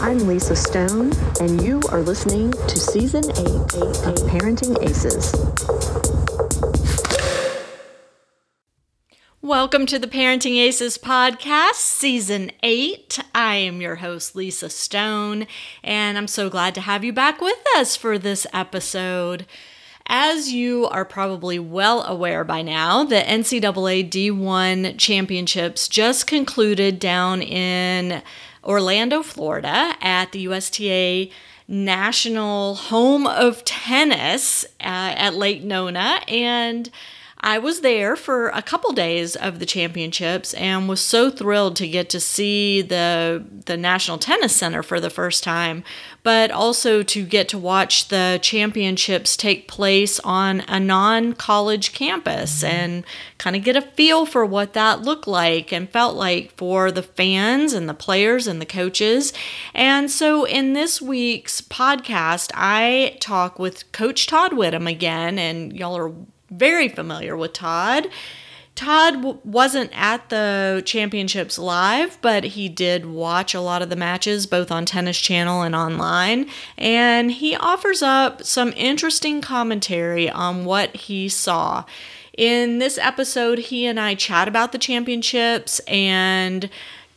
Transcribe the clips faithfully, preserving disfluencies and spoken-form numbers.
I'm Lisa Stone, and you are listening to Season eight of Parenting Aces. Welcome to the Parenting Aces podcast, Season eight. I am your host, Lisa Stone, and I'm so glad to have you back with us for this episode. As you are probably well aware by now, the N C double A D one Championships just concluded down in Orlando, Florida at the U S T A National Home of Tennis uh, at Lake Nona, and I was there for a couple days of the championships and was so thrilled to get to see the the National Tennis Center for the first time, but also to get to watch the championships take place on a non-college campus and kind of get a feel for what that looked like and felt like for the fans and the players and the coaches. And so in this week's podcast, I talk with Coach Todd Whittem again, and y'all are very familiar with Todd. Todd w- wasn't at the championships live, but he did watch a lot of the matches, both on Tennis Channel and online, and he offers up some interesting commentary on what he saw. In this episode, he and I chat about the championships and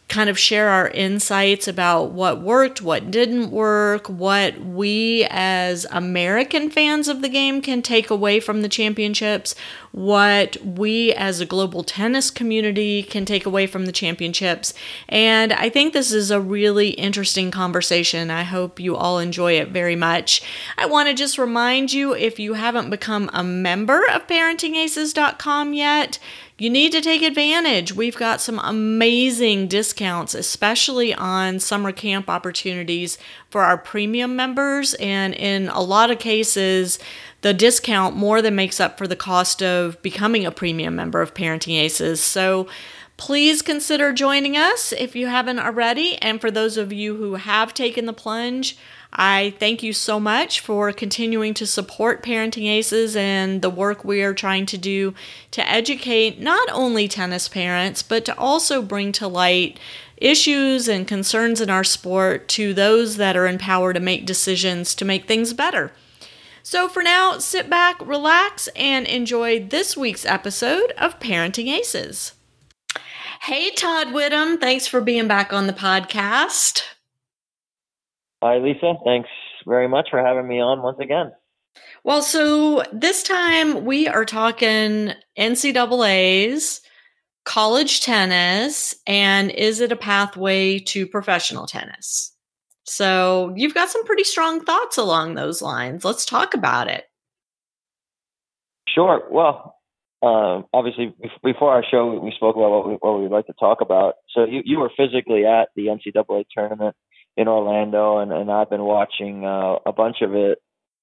kind of share our insights about what worked, what didn't work, what we as American fans of the game can take away from the championships, what we as a global tennis community can take away from the championships. And I think this is a really interesting conversation. I hope you all enjoy it very much. I want to just remind you, if you haven't become a member of parenting aces dot com yet, you need to take advantage. We've got some amazing discounts, especially on summer camp opportunities for our premium members. And in a lot of cases, the discount more than makes up for the cost of becoming a premium member of Parenting Aces. So please consider joining us if you haven't already. And for those of you who have taken the plunge, I thank you so much for continuing to support Parenting Aces and the work we are trying to do to educate not only tennis parents, but to also bring to light issues and concerns in our sport to those that are in power to make decisions to make things better. So for now, sit back, relax, and enjoy this week's episode of Parenting Aces. Hey, Todd Whittem, thanks for being back on the podcast. Hi, Lisa. Thanks very much for having me on once again. Well, so this time we are talking N C double A's, college tennis, and is it a pathway to professional tennis? So you've got some pretty strong thoughts along those lines. Let's talk about it. Sure. Well, uh, obviously, before our show, we spoke about what, we, what we'd like to talk about. So you, you were physically at the N C double A tournament in Orlando, and, and I've been watching uh, a bunch of it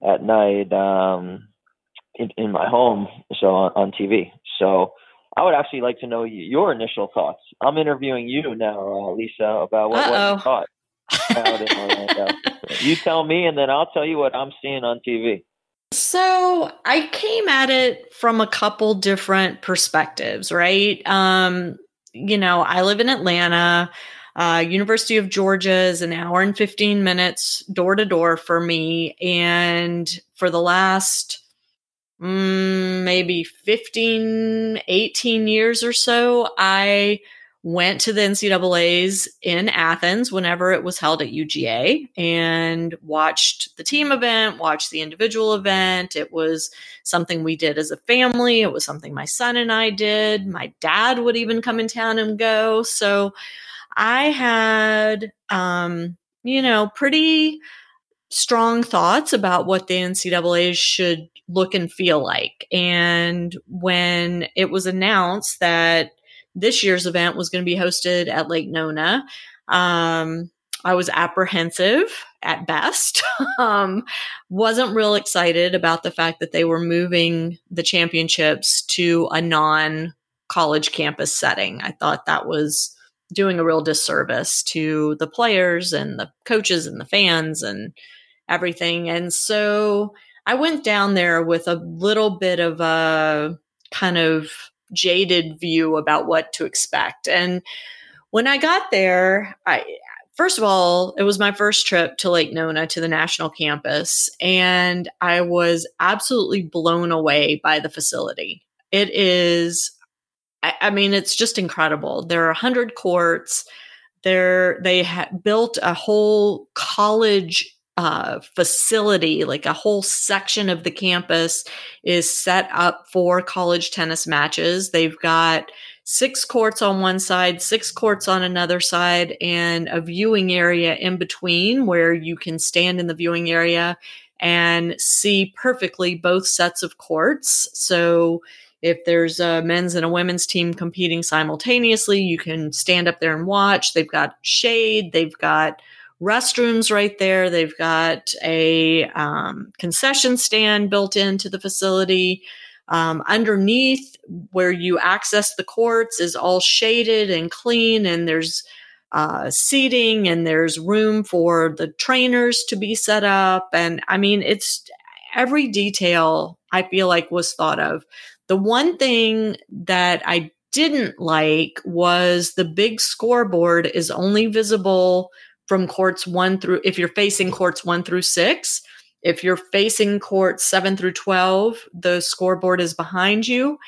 at night um, in, in my home, so on, on T V. So I would actually like to know your initial thoughts. I'm interviewing you now, uh, Lisa, about what, what you thought about it in Orlando. You tell me, and then I'll tell you what I'm seeing on T V. So I came at it from a couple different perspectives, right? Um, you know, I live in Atlanta. Uh, University of Georgia is an hour and fifteen minutes door to door for me. And for the last mm, maybe fifteen, eighteen years or so, I went to the N C double A's in Athens whenever it was held at U G A and watched the team event, watched the individual event. It was something we did as a family. It was something my son and I did. My dad would even come in town and go. So I had, um, you know, pretty strong thoughts about what the N C double A's should look and feel like. And when it was announced that this year's event was going to be hosted at Lake Nona, um, I was apprehensive at best. um, wasn't real excited about the fact that they were moving the championships to a non-college campus setting. I thought that was doing a real disservice to the players and the coaches and the fans and everything. And so I went down there with a little bit of a kind of jaded view about what to expect. And when I got there, I First of all, it was my first trip to Lake Nona to the national campus, and I was absolutely blown away by the facility. It is, I, I mean, it's just incredible. There are one hundred courts. There, they ha- built a whole college uh, facility, like a whole section of the campus is set up for college tennis matches. They've got six courts on one side, six courts on another side, and a viewing area in between where you can stand in the viewing area and see perfectly both sets of courts. So if there's a men's and a women's team competing simultaneously, you can stand up there and watch. They've got shade. They've got restrooms right there. They've got a um, concession stand built into the facility. Um, underneath where you access the courts is all shaded and clean, and there's uh, seating and there's room for the trainers to be set up. And I mean, it's every detail I feel like was thought of. The one thing that I didn't like was the big scoreboard is only visible from courts one through, if you're facing courts one through six. If you're facing courts seven through twelve, the scoreboard is behind you.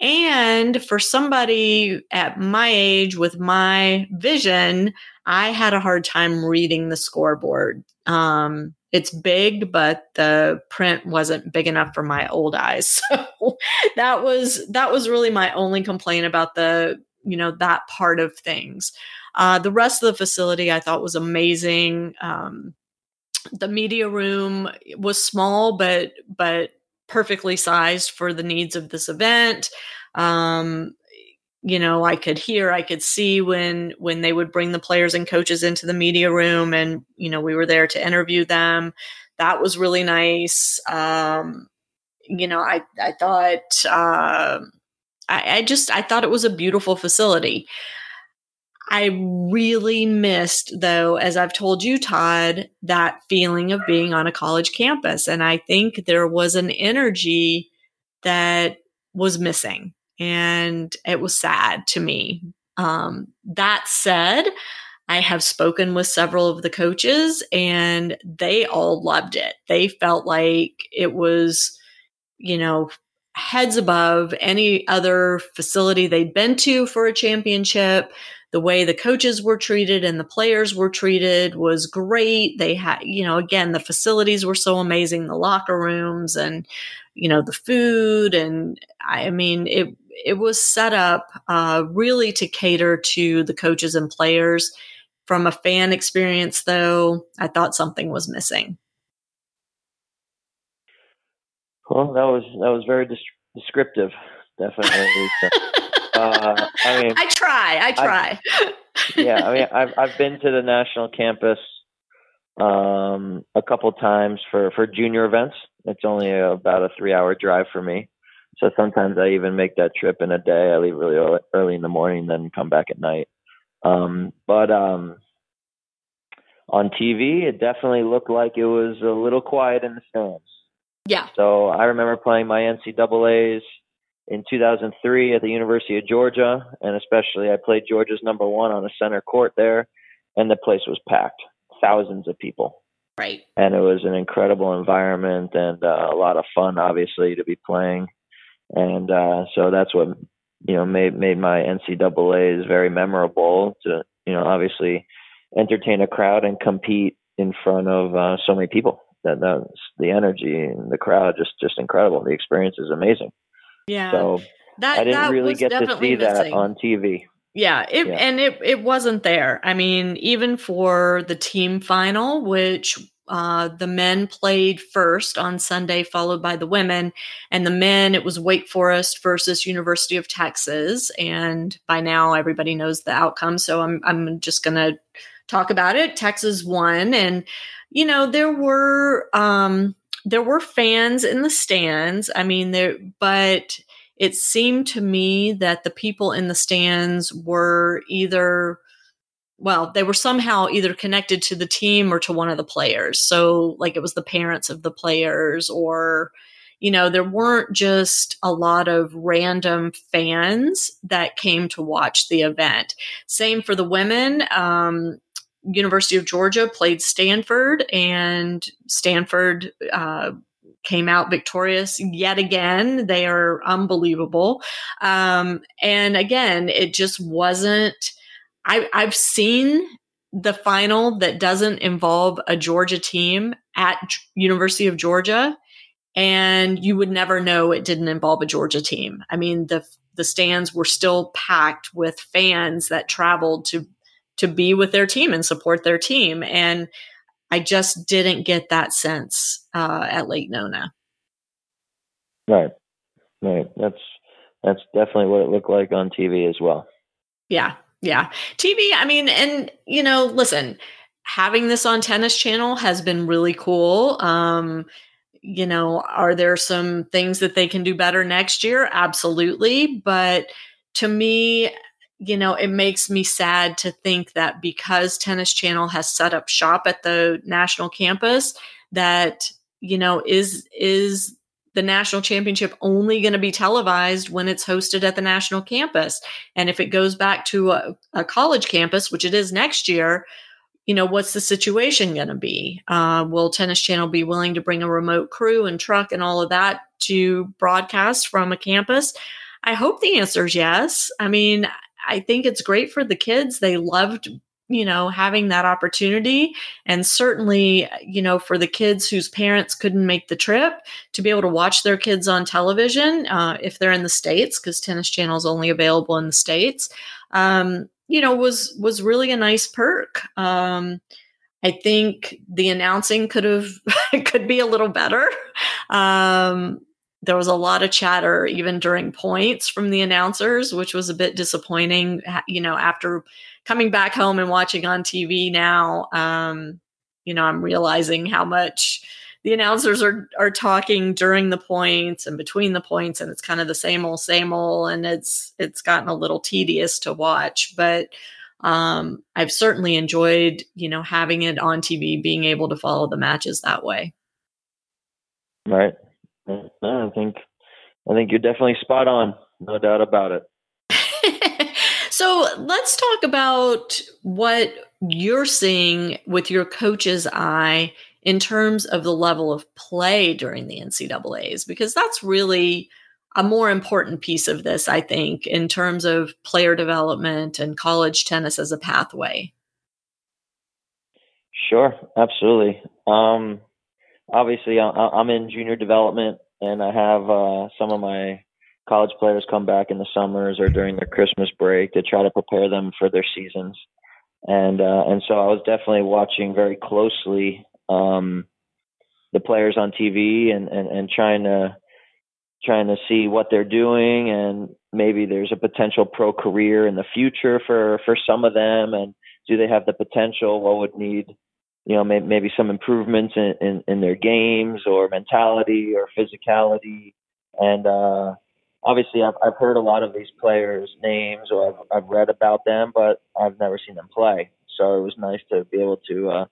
And for somebody at my age with my vision, I had a hard time reading the scoreboard. Um, it's big, but the print wasn't big enough for my old eyes. So that was that was really my only complaint about the, you know, that part of things. Uh, the rest of the facility I thought was amazing. Um, The media room was small, but but perfectly sized for the needs of this event. Um, you know, I could hear, I could see when when they would bring the players and coaches into the media room, and you know, we were there to interview them. That was really nice. Um, you know, I I thought uh, I, I just I thought it was a beautiful facility. I really missed, though, as I've told you, Todd, that feeling of being on a college campus. And I think there was an energy that was missing, and it was sad to me. Um, that said, I have spoken with several of the coaches, and they all loved it. They felt like it was, you know, heads above any other facility they'd been to for a championship. The way the coaches were treated and the players were treated was great. They had, you know, again, the facilities were so amazing, the locker rooms and, you know, the food. And I mean, it, it was set up uh, really to cater to the coaches and players. From a fan experience, though, I thought something was missing. Well, that was that was very descriptive, definitely. uh, I mean, I try, I try. I, yeah, I mean, I've I've been to the national campus um, a couple times for, for junior events. It's only about a three-hour drive for me, so sometimes I even make that trip in a day. I leave really early, early in the morning, then come back at night. Um, but um, on T V, it definitely looked like it was a little quiet in the stands. Yeah. So I remember playing my N C double A's in two thousand three at the University of Georgia, and especially I played Georgia's number one on a center court there, and the place was packed, thousands of people. Right. And it was an incredible environment and uh, a lot of fun, obviously, to be playing. And uh, so that's what, you know, made made my N C double A's very memorable, to, you know, obviously entertain a crowd and compete in front of uh, so many people. That, that the energy and the crowd just just incredible. The experience is amazing. Yeah. So that, I didn't that really get to see missing. that on T V. Yeah, it, yeah. and it it wasn't there. I mean, even for the team final, which uh, the men played first on Sunday, followed by the women, and the men, it was Wake Forest versus University of Texas. And by now, everybody knows the outcome. So I'm I'm just gonna talk about it. Texas won, and you know, there were um, there were fans in the stands. I mean, there, but it seemed to me that the people in the stands were either, well, they were somehow either connected to the team or to one of the players. So, like, it was the parents of the players, or you know, there weren't just a lot of random fans that came to watch the event. Same for the women. Um, University of Georgia played Stanford, and Stanford uh, came out victorious yet again. They are unbelievable. Um, and again, it just wasn't, I, I've seen the final that doesn't involve a Georgia team at University of Georgia, and you would never know it didn't involve a Georgia team. I mean, the the stands were still packed with fans that traveled to to be with their team and support their team. And I just didn't get that sense uh, at Lake Nona. Right. Right. That's, that's definitely what it looked like on T V as well. Yeah. Yeah. T V. I mean, and you know, listen, having this on Tennis Channel has been really cool. Um, you know, are there some things that they can do better next year? Absolutely. But to me, you know, it makes me sad to think that because Tennis Channel has set up shop at the national campus, that, you know, is is the national championship only going to be televised when it's hosted at the national campus? And if it goes back to a, a college campus, which it is next year, you know, what's the situation going to be? Uh, will Tennis Channel be willing to bring a remote crew and truck and all of that to broadcast from a campus? I hope the answer is yes. I mean, I think it's great for the kids. They loved, you know, having that opportunity. And certainly, you know, for the kids whose parents couldn't make the trip to be able to watch their kids on television, uh, if they're in the States, because Tennis Channel is only available in the States, um, you know, was, was really a nice perk. Um, I think the announcing could have, could be a little better. Um, There was a lot of chatter even during points from the announcers, which was a bit disappointing, you know, after coming back home and watching on T V now, um, you know, I'm realizing how much the announcers are, are talking during the points and between the points. And it's kind of the same old, same old, and it's, it's gotten a little tedious to watch, but um, I've certainly enjoyed, you know, having it on T V, being able to follow the matches that way. Right. No, I think, I think you're definitely spot on. No doubt about it. So let's talk about what you're seeing with your coach's eye in terms of the level of play during the N C double A's, because that's really a more important piece of this, I think, in terms of player development and college tennis as a pathway. Sure. Absolutely. Um, Obviously, I'm in junior development, and I have uh, some of my college players come back in the summers or during their Christmas break to try to prepare them for their seasons. And uh, and so I was definitely watching very closely um, the players on T V and, and, and trying to trying to see what they're doing, and maybe there's a potential pro career in the future for, for some of them, and do they have the potential? What would need you know, maybe, maybe some improvements in, in, in their games or mentality or physicality. And uh, obviously I've, I've heard a lot of these players' names, or I've, I've read about them, but I've never seen them play. So it was nice to be able to uh,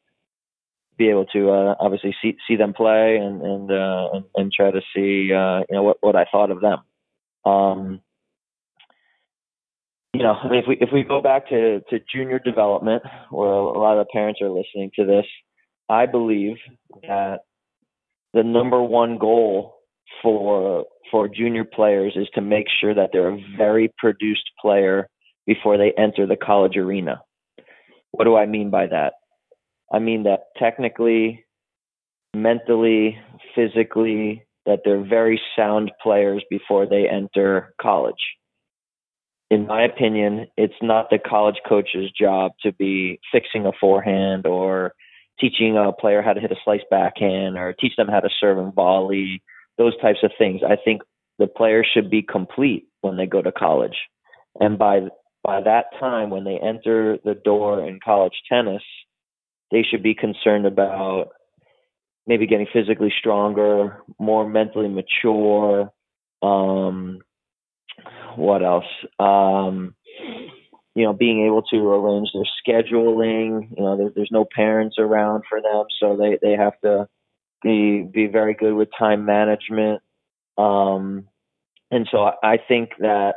be able to uh, obviously see, see them play and, and, uh, and, and try to see, uh, you know, what, what I thought of them. Um, You know, I mean, if we if we go back to, to junior development, where a lot of the parents are listening to this, I believe that the number one goal for for junior players is to make sure that they're a very produced player before they enter the college arena. What do I mean by that? I mean that technically, mentally, physically, that they're very sound players before they enter college. In my opinion, it's not the college coach's job to be fixing a forehand or teaching a player how to hit a slice backhand or teach them how to serve and volley, those types of things. I think the player should be complete when they go to college. And by by that time, when they enter the door in college tennis, they should be concerned about maybe getting physically stronger, more mentally mature, um, What else? Um, you know, being able to arrange their scheduling. You know, there, there's no parents around for them, so they, they have to be be very good with time management. Um, and so I, I think that,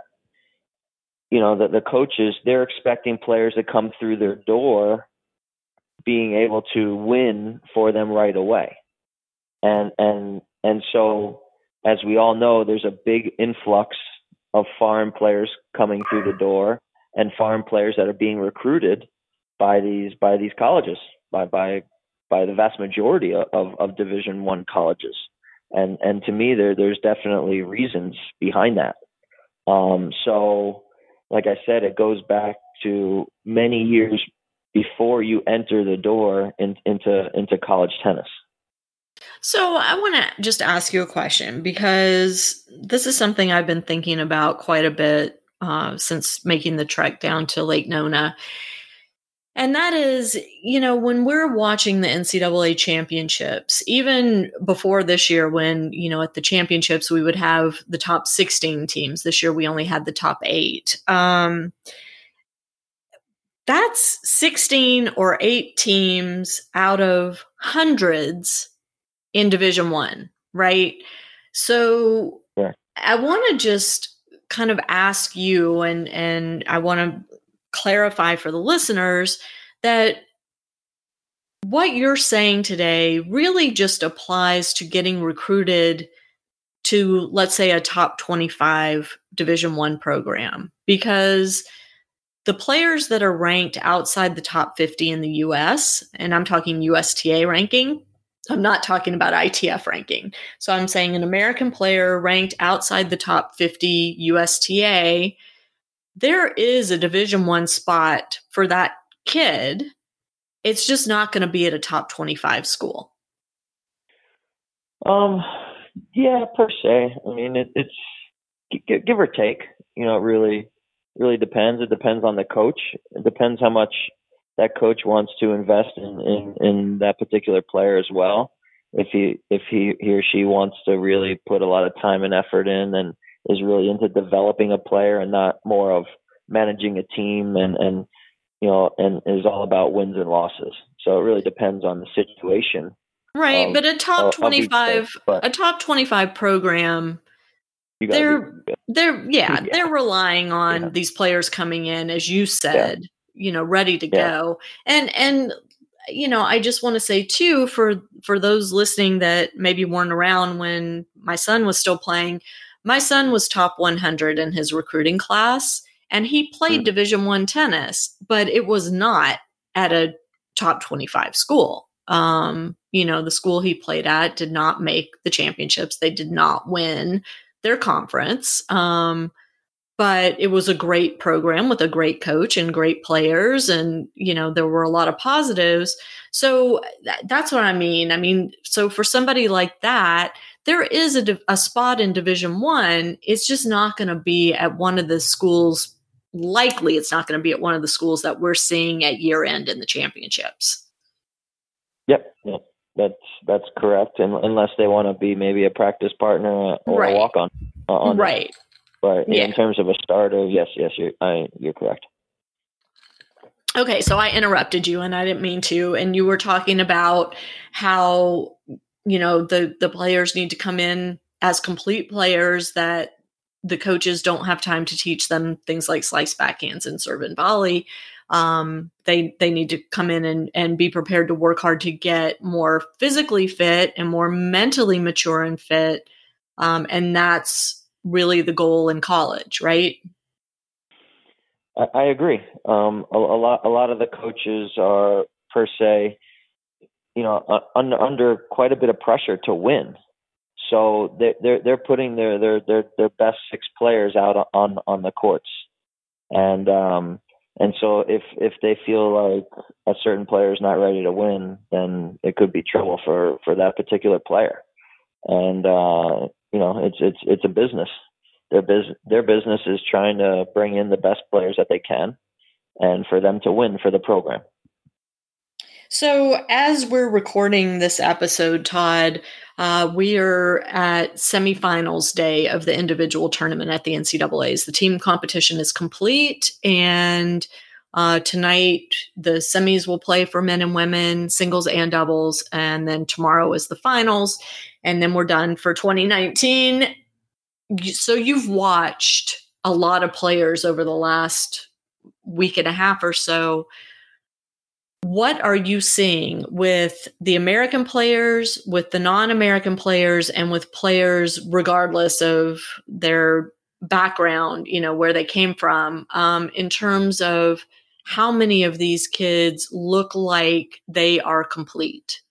you know, the, the coaches, they're expecting players to come through their door being able to win for them right away. And, and, and so as we all know, there's a big influx of foreign players coming through the door and foreign players that are being recruited by these, by these colleges, by, by, by the vast majority of, of Division I colleges. And, and to me, there, there's definitely reasons behind that. Um, so like I said, it goes back to many years before you enter the door in, into, into college tennis. So I want to just ask you a question, because this is something I've been thinking about quite a bit uh, since making the trek down to Lake Nona. And that is, you know, when we're watching the N C double A championships, even before this year, when, you know, at the championships, we would have the top sixteen teams. This year, we only had the top eight. Um, that's sixteen or eight teams out of hundreds in Division One, right? So yeah. I want to just kind of ask you, and, and I want to clarify for the listeners that what you're saying today really just applies to getting recruited to, let's say, a top twenty-five Division I program, because the players that are ranked outside the top fifty in the U S, and I'm talking U S T A ranking, I'm not talking about I T F ranking. So I'm saying an American player ranked outside the top fifty U S T A, there is a Division I spot for that kid. It's just not going to be at a top twenty-five school. Um, yeah, per se. I mean, it, it's g- give or take. You know, it really, really depends. It depends on the coach. It depends how much that coach wants to invest in, in, in that particular player as well. If he, if he, he or she wants to really put a lot of time and effort in, and is really into developing a player and not more of managing a team and, and, you know, and is all about wins and losses. So it really depends on the situation. Right. Um, but a top twenty-five, state, but a top twenty-five program, they're, they're, yeah, yeah, they're relying on yeah. these players coming in, as you said, yeah. you know, ready to yeah. go. And, and, you know, I just want to say too, for, for those listening that maybe weren't around when my son was still playing, my son was top one hundred in his recruiting class, and he played mm. Division I tennis, but it was not at a top twenty-five school. Um, you know, the school he played at did not make the championships. They did not win their conference, um, but it was a great program with a great coach and great players, and, you know, there were a lot of positives. So th- that's what I mean. I mean, so for somebody like that, there is a, a spot in Division I. It's just not going to be at one of the schools. Likely, it's not going to be at one of the schools that we're seeing at year end in the championships. Yep, yep. that's that's correct. And unless they want to be maybe a practice partner or right. a walk on, uh, on right? That. But yeah. in terms of a starter, yes, yes, you're I, you're correct. Okay, so I interrupted you, and I didn't mean to. And you were talking about how, you know, the, the players need to come in as complete players, that the coaches don't have time to teach them things like slice backhands and serve and volley. Um, they, they need to come in and, and be prepared to work hard to get more physically fit and more mentally mature and fit. Um, and that's really the goal in college, right? I, I agree. Um, a, a lot, a lot of the coaches are per se, you know, uh, un, under quite a bit of pressure to win. So they're, they're, they're putting their, their, their, their best six players out on, on the courts. And, um, and so if, if they feel like a certain player is not ready to win, then it could be trouble for, for that particular player. And, uh, you know, it's, it's, it's a business. Their business, their business is trying to bring in the best players that they can and for them to win for the program. So as we're recording this episode, Todd, uh, we are at semifinals day of the individual tournament at the N C double A's. The team competition is complete, and uh, tonight the semis will play for men and women, singles and doubles, and then tomorrow is the finals, and then we're done for twenty nineteen. So you've watched a lot of players over the last week and a half or so. What are you seeing with the American players, with the non-American players, and with players regardless of their background, you know, where they came from, um, in terms of how many of these kids look like they are complete?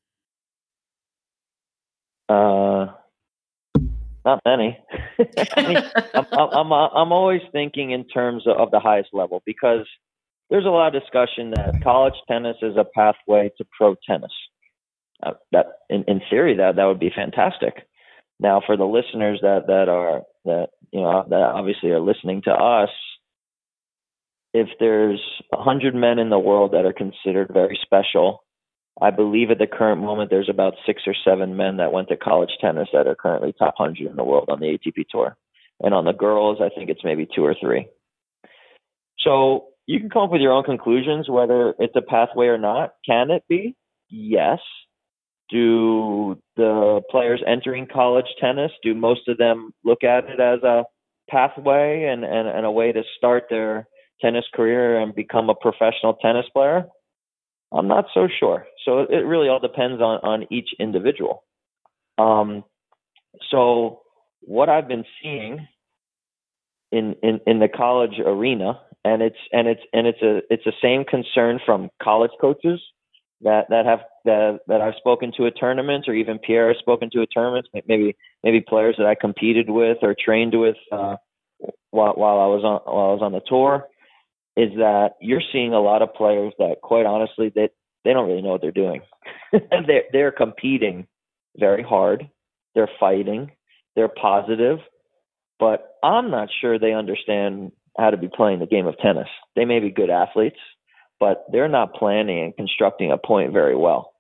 Uh, not many. I mean, I'm, I'm, I'm always thinking in terms of the highest level, because there's a lot of discussion that college tennis is a pathway to pro tennis. Uh, that in, in theory, that, that would be fantastic. Now, for the listeners that, that are that you know that obviously are listening to us, if there's a hundred men in the world that are considered very special, I believe at the current moment there's about six or seven men that went to college tennis that are currently top hundred in the world on the A T P tour, and on the girls, I think it's maybe two or three. So you can come up with your own conclusions, whether it's a pathway or not. Can it be? Yes. Do the players entering college tennis, do most of them look at it as a pathway and, and, and a way to start their tennis career and become a professional tennis player? I'm not so sure. So it really all depends on, on each individual. Um, so what I've been seeing in, in, in the college arena, And it's and it's and it's a it's the same concern from college coaches that, that have that, that I've spoken to at tournaments, or even Pierre has spoken to at tournaments. Maybe maybe players that I competed with or trained with uh, while while I was on while I was on the tour, is that you're seeing a lot of players that, quite honestly, that they, they don't really know what they're doing. they're they're competing very hard. They're fighting. They're positive, but I'm not sure they understand how to be playing the game of tennis. They may be good athletes, but they're not planning and constructing a point very well.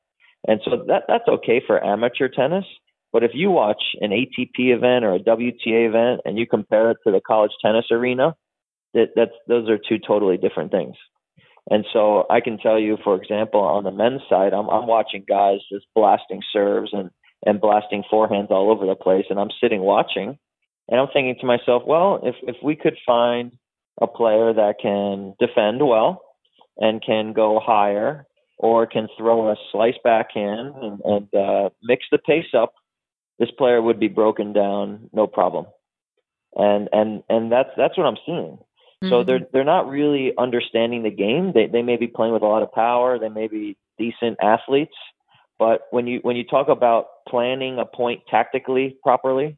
And so that that's okay for amateur tennis. But if you watch an A T P event or a W T A event and you compare it to the college tennis arena, that that's, those are two totally different things. And so I can tell you, for example, on the men's side, I'm, I'm watching guys just blasting serves and, and blasting forehands all over the place. And I'm sitting watching and I'm thinking to myself, well, if, if we could find a player that can defend well and can go higher, or can throw a slice backhand and, and uh, mix the pace up, this player would be broken down no problem. And and and that's that's what I'm seeing. Mm-hmm. So they're they're not really understanding the game. They they may be playing with a lot of power. They may be decent athletes, but when you when you talk about planning a point tactically properly,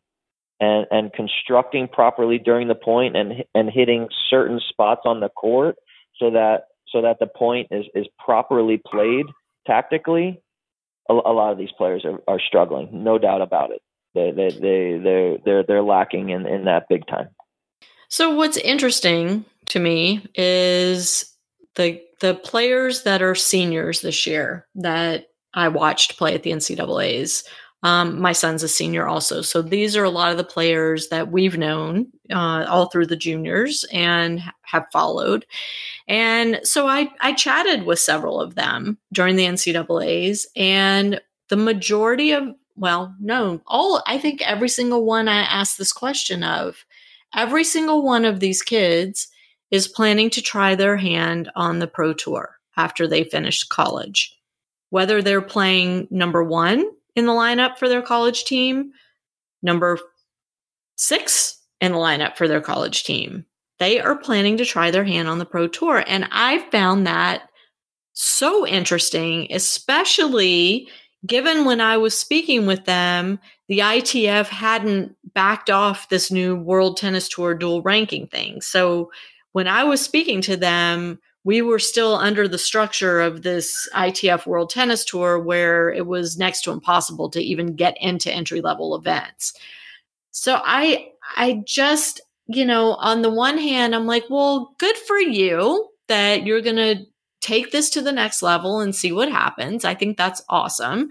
And, and constructing properly during the point, and and hitting certain spots on the court so that so that the point is, is properly played tactically, a, a lot of these players are, are struggling, no doubt about it. They they they they they're they're lacking in, in that big time. So what's interesting to me is the the players that are seniors this year that I watched play at the N C double A's. Um, my son's a senior also. So these are a lot of the players that we've known uh, all through the juniors and have followed. And so I, I chatted with several of them during the N C double A's, and the majority of, well, no, all, I think every single one I asked this question of, every single one of these kids is planning to try their hand on the pro tour after they finish college, whether they're playing number one in the lineup for their college team, number six in the lineup for their college team. They are planning to try their hand on the pro tour. And I found that so interesting, especially given when I was speaking with them, the I T F hadn't backed off this new World Tennis Tour dual ranking thing. So when I was speaking to them, we were still under the structure of this I T F World Tennis Tour, where it was next to impossible to even get into entry-level events. So I I just, you know, on the one hand, I'm like, well, good for you that you're going to take this to the next level and see what happens. I think that's awesome.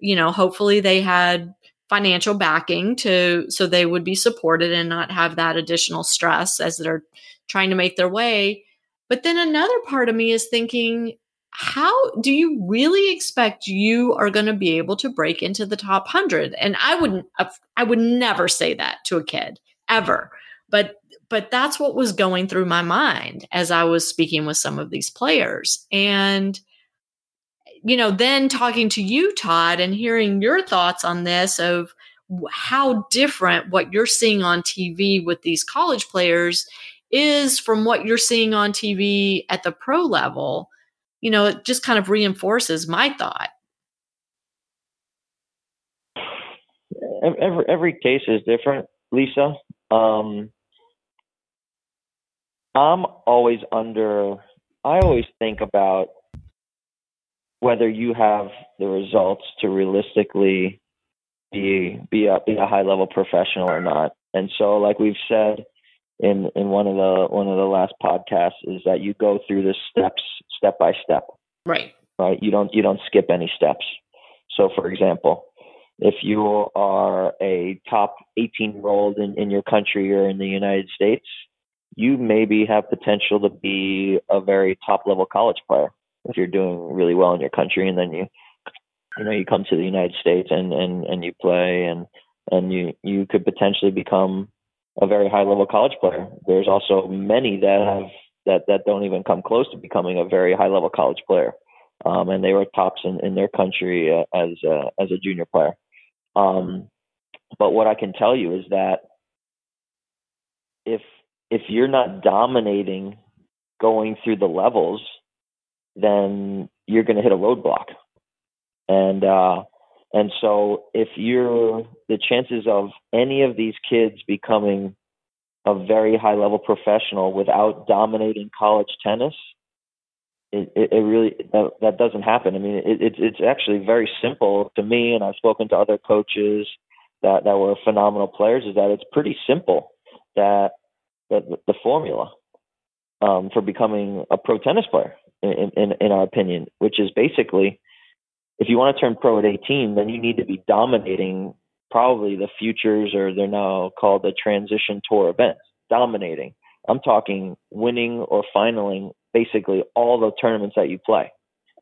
You know, hopefully they had financial backing to so they would be supported and not have that additional stress as they're trying to make their way. But then another part of me is thinking, how do you really expect you are going to be able to break into the top one hundred? And I wouldn't, I would never say that to a kid ever. But, but that's what was going through my mind as I was speaking with some of these players. And you know, then talking to you, Todd, and hearing your thoughts on this of how different what you're seeing on T V with these college players is from what you're seeing on T V at the pro level, you know, it just kind of reinforces my thought. Every, every case is different, Lisa. Um, I'm always under, I always think about whether you have the results to realistically be be a, be a high level professional or not. And so, like we've said in in one of the one of the last podcasts, is that you go through the steps step by step. Right. Right. You don't you don't skip any steps. So, for example, if you are a top eighteen-year-old in, in your country or in the United States, you maybe have potential to be a very top-level college player if you're doing really well in your country, and then you, you know, you come to the United States and, and, and you play, and and you you could potentially become a very high-level college player. There's also many that have that that don't even come close to becoming a very high-level college player, um, and they were tops in, in their country uh, as uh, as a junior player. Um, but what I can tell you is that if if you're not dominating going through the levels, then you're going to hit a roadblock. And, uh, and so if you're the chances of any of these kids becoming a very high level professional without dominating college tennis, it, it, it really, that, that doesn't happen. I mean, it, it, it's actually very simple to me. And I've spoken to other coaches that, that were phenomenal players, is that it's pretty simple that, that the formula um, for becoming a pro tennis player, in, in, in our opinion, which is basically, if you want to turn pro at eighteen, then you need to be dominating probably the futures, or they're now called the transition tour events. Dominating. I'm talking winning or finaling basically all the tournaments that you play,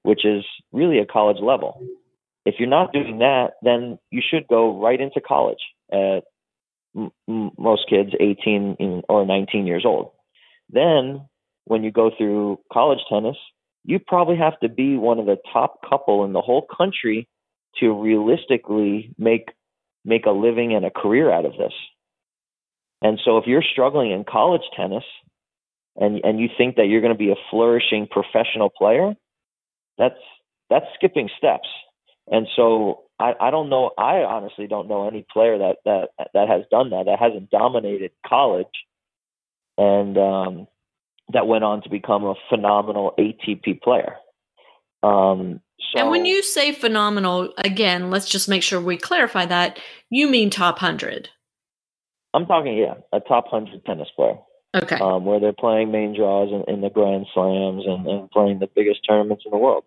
which is really a college level. If you're not doing that, then you should go right into college at m- m- most kids eighteen or nineteen years old. Then when you go through college tennis, you probably have to be one of the top couple in the whole country to realistically make make a living and a career out of this. And so if you're struggling in college tennis and and you think that you're going to be a flourishing professional player, that's that's skipping steps. And so I, I don't know, I honestly don't know any player that that that has done that, that hasn't dominated college and um that went on to become a phenomenal A T P player. Um, so, and when you say phenomenal, again, let's just make sure we clarify that. You mean top one hundred? I'm talking, yeah, a top one hundred tennis player. Okay. Um, where they're playing main draws in, in the Grand Slams and, and playing the biggest tournaments in the world,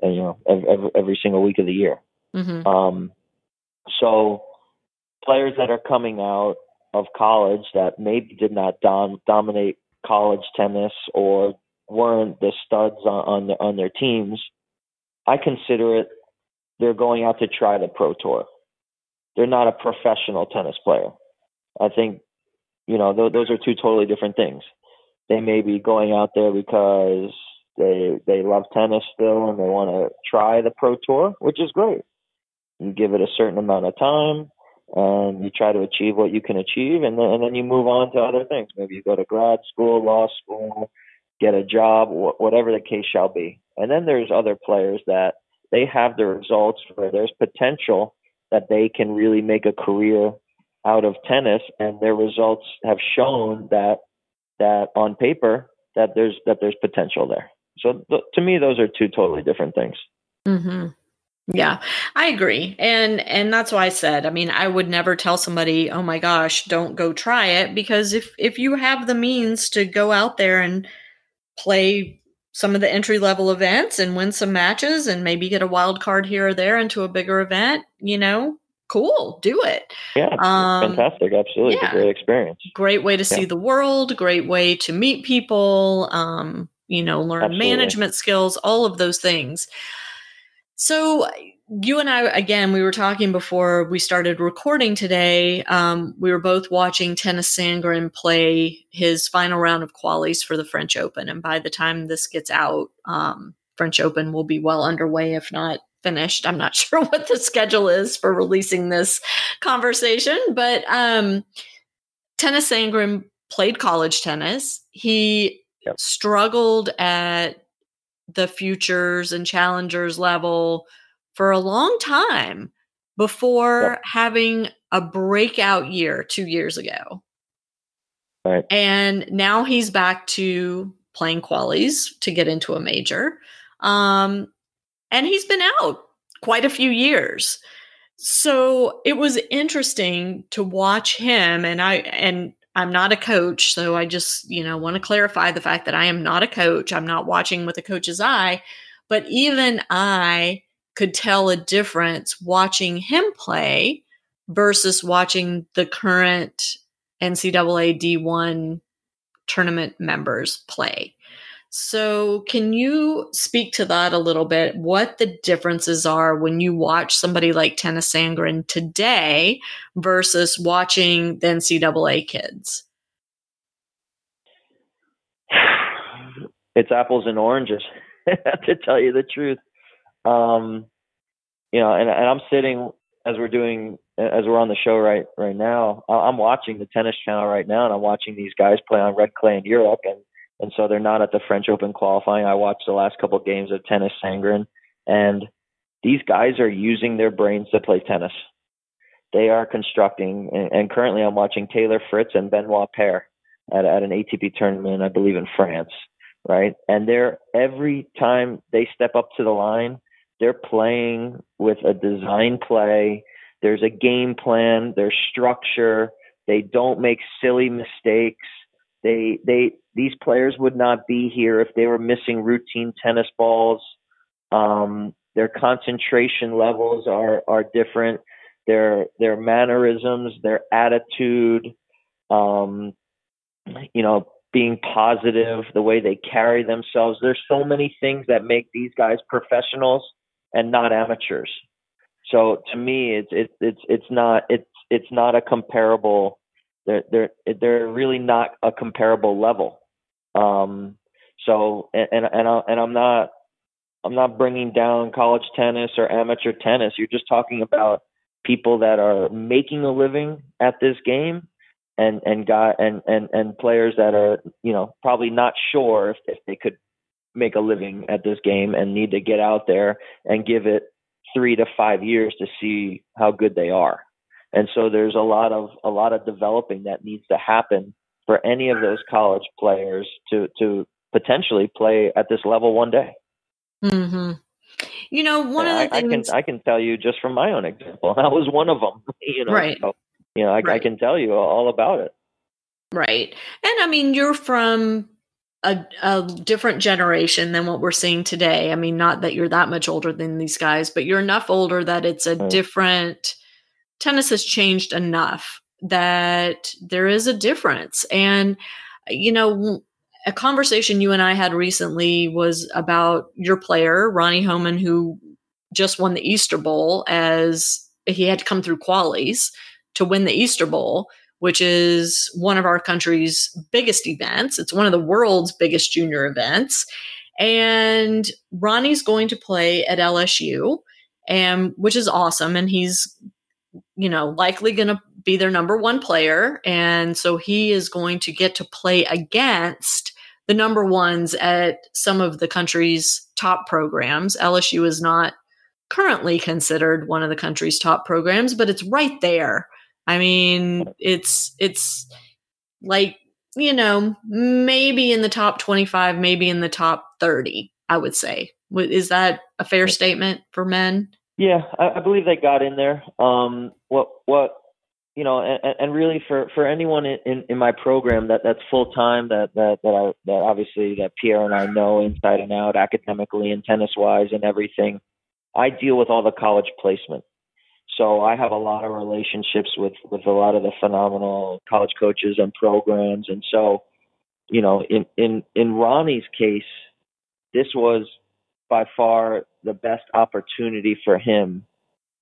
and, you know, every, every single week of the year. Mm-hmm. Um, so players that are coming out of college that maybe did not dom- dominate college tennis or weren't the studs on, on, the, on their teams, I consider it they're going out to try the pro tour. They're not a professional tennis player. I think, you know, th- those are two totally different things. They may be going out there because they they love tennis still and they want to try the pro tour, which is great. You give it a certain amount of time, and you try to achieve what you can achieve, and then, and then you move on to other things. Maybe you go to grad school, law school, get a job, wh- whatever the case shall be. And then there's other players that they have the results where there's potential that they can really make a career out of tennis, and their results have shown that that on paper that there's that there's potential there. So th- to me, those are two totally different things. Mm-hmm. Yeah, I agree. And and that's why I said, I mean, I would never tell somebody, oh my gosh, don't go try it. Because if, if you have the means to go out there and play some of the entry level events and win some matches and maybe get a wild card here or there into a bigger event, you know, cool, do it. Yeah, um, fantastic. Absolutely. Yeah. It's a great experience. Great way to yeah. see the world, great way to meet people, um, you know, learn Absolutely. management skills, all of those things. So you and I, again, we were talking before we started recording today. Um, we were both watching Tennys Sandgren play his final round of qualies for the French Open. And by the time this gets out, um, French Open will be well underway, if not finished. I'm not sure what the schedule is for releasing this conversation, but um, Tennys Sandgren played college tennis. He yep. struggled at the futures and challengers level for a long time before yep. having a breakout year two years ago. Right. And now he's back to playing qualies to get into a major. Um, and he's been out quite a few years. So it was interesting to watch him. And I, and I'm not a coach. So I just, you know, want to clarify the fact that I am not a coach. I'm not watching with a coach's eye, but even I could tell a difference watching him play versus watching the current N C double A D one tournament members play. So can you speak to that a little bit, what the differences are when you watch somebody like Tennys Sandgren today versus watching the N C double A kids? It's apples and oranges, to tell you the truth. Um, you know, and, and I'm sitting as we're doing as we're on the show right, right now, I'm watching the Tennis Channel right now, and I'm watching these guys play on red clay in Europe. And, and so they're not at the French Open qualifying. I watched the last couple of games of Tennys Sandgren, and these guys are using their brains to play tennis. They are constructing. And, and currently I'm watching Taylor Fritz and Benoit Paire at, at an A T P tournament, I believe in France. Right. And they're, every time they step up to the line, they're playing with a design play. There's a game plan, there's structure. They don't make silly mistakes. They, they, these players would not be here if they were missing routine tennis balls. Um, their concentration levels are, are different. Their, their mannerisms, their attitude, um, you know, being positive, the way they carry themselves. There's so many things that make these guys professionals and not amateurs. So to me, it's it's it's it's not it's it's not a comparable. They're they're they're really not a comparable level. Um, so and and and, I, and I'm not I'm not bringing down college tennis or amateur tennis. You're just talking about people that are making a living at this game, and and guy and and and players that are, you know, probably not sure if, if they could make a living at this game and need to get out there and give it three to five years to see how good they are. And so there's a lot of, a lot of developing that needs to happen for any of those college players to, to potentially play at this level one day. Mm-hmm. You know, one and of the I, things I can, I can tell you just from my own example, I was one of them, you know, right. So, you know, I, right. I can tell you all about it. Right. And I mean, you're from A, a different generation than what we're seeing today. I mean, not that you're that much older than these guys, but you're enough older that it's a different, tennis has changed enough that there is a difference. And, you know, a conversation you and I had recently was about your player, Ronnie Homan, who just won the Easter Bowl, as he had to come through qualies to win the Easter Bowl, which is one of our country's biggest events. It's one of the world's biggest junior events. And Ronnie's going to play at L S U, and which is awesome. And he's, you know, likely going to be their number one player. And so he is going to get to play against the number ones at some of the country's top programs. L S U is not currently considered one of the country's top programs, but it's right there. I mean, it's it's like, you know, maybe in the top twenty-five, maybe in the top thirty, I would say. Is that a fair statement for men? Yeah, I, I believe they got in there. Um, what, what you know, and, and really for, for anyone in, in my program that, that's full-time, that that that, I, that obviously that Pierre and I know inside and out, academically and tennis-wise and everything, I deal with all the college placement. So I have a lot of relationships with, with a lot of the phenomenal college coaches and programs. And so, you know, in, in, in Ronnie's case, this was by far the best opportunity for him.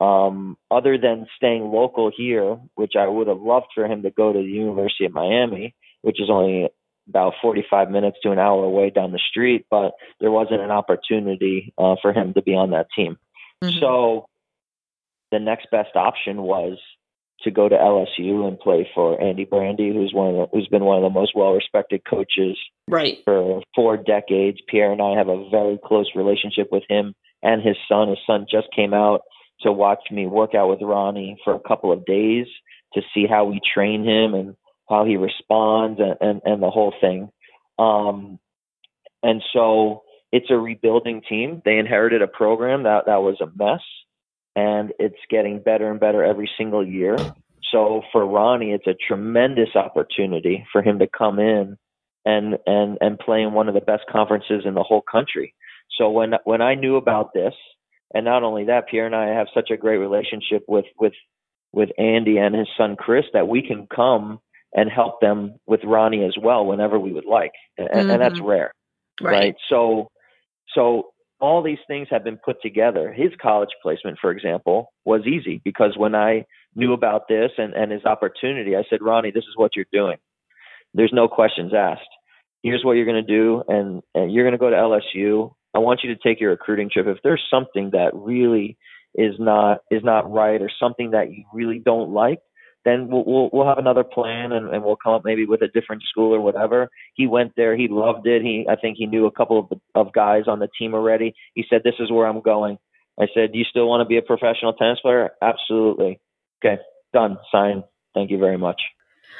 Um, other than staying local here, which I would have loved for him to go to the University of Miami, which is only about forty-five minutes to an hour away down the street, but there wasn't an opportunity uh, for him to be on that team. Mm-hmm. So the next best option was to go to L S U and play for Andy Brandy, who's one of the, who's been one of the most well-respected coaches right. for four decades. Pierre and I have a very close relationship with him and his son. His son just came out to watch me work out with Ronnie for a couple of days to see how we train him and how he responds and, and, and the whole thing. Um, and so it's a rebuilding team. They inherited a program that, that was a mess, and it's getting better and better every single year. So for Ronnie, it's a tremendous opportunity for him to come in and, and, and play in one of the best conferences in the whole country. So when, when I knew about this, and not only that, Pierre and I have such a great relationship with, with, with Andy and his son, Chris, that we can come and help them with Ronnie as well whenever we would like. And, mm-hmm. and that's rare. Right. right. So, so all these things have been put together. His college placement, for example, was easy because when I knew about this and, and his opportunity, I said, Ronnie, this is what you're doing. There's no questions asked. Here's what you're going to do. And, and you're going to go to L S U. I want you to take your recruiting trip. If there's something that really is not, is not right, or something that you really don't like, then we'll, we'll, we'll have another plan and, and we'll come up maybe with a different school or whatever. He went there. He loved it. He, I think he knew a couple of, of guys on the team already. He said, this is where I'm going. I said, do you still want to be a professional tennis player? Absolutely. Okay. Done. Signed. Thank you very much.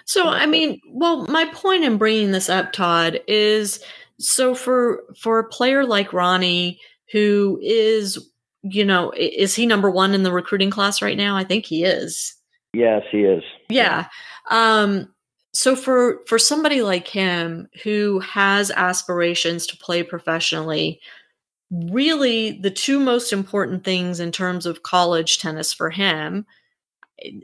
So, I mean, well, my point in bringing this up, Todd, is so for, for a player like Ronnie, who is, you know, is he number one in the recruiting class right now? I think he is. Yes, he is. Yeah. Um, so for, for somebody like him who has aspirations to play professionally, really the two most important things in terms of college tennis for him,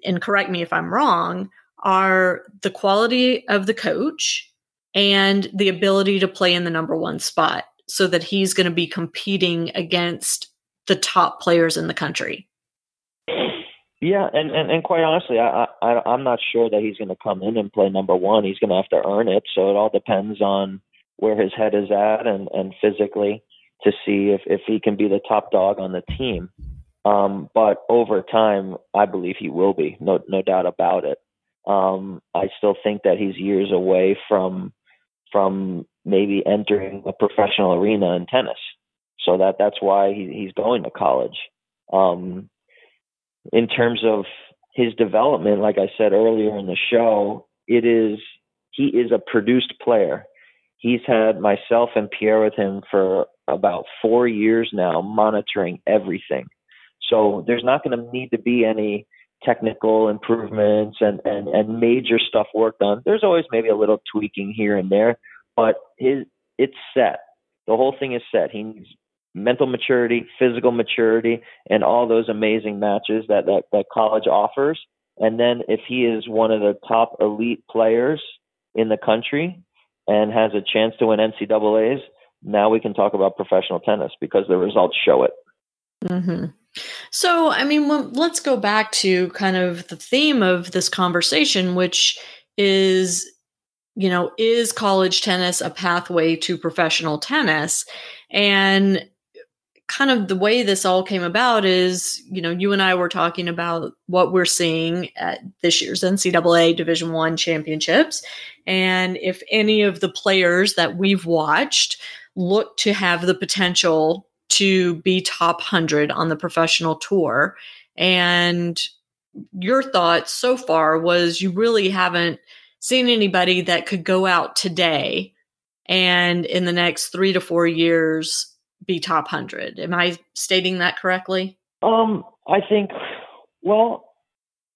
and correct me if I'm wrong, are the quality of the coach and the ability to play in the number one spot so that he's going to be competing against the top players in the country. Yeah, and, and, and quite honestly, I, I, I'm not sure that he's going to come in and play number one. He's going to have to earn it, so it all depends on where his head is at and, and physically to see if, if he can be the top dog on the team. Um, but over time, I believe he will be, no no doubt about it. Um, I still think that he's years away from from maybe entering a professional arena in tennis, so that, that's why he, he's going to college. Um In terms of his development, like I said earlier in the show, it is he is a produced player. He's had myself and Pierre with him for about four years now, monitoring everything. So there's not going to need to be any technical improvements and, and, and major stuff worked on. There's always maybe a little tweaking here and there, but his, it's set. The whole thing is set. He needs mental maturity, physical maturity, and all those amazing matches that, that, that college offers. And then if he is one of the top elite players in the country and has a chance to win N C double A's, now we can talk about professional tennis because the results show it. Mm-hmm. So, I mean, well, let's go back to kind of the theme of this conversation, which is, you know, is college tennis a pathway to professional tennis? And kind of the way this all came about is, you know, you and I were talking about what we're seeing at this year's N C double A Division I championships. And if any of the players that we've watched look to have the potential to be top one hundred on the professional tour. And your thought so far was you really haven't seen anybody that could go out today and in the next three to four years be top one hundred. Am I stating that correctly? Um, I think, well,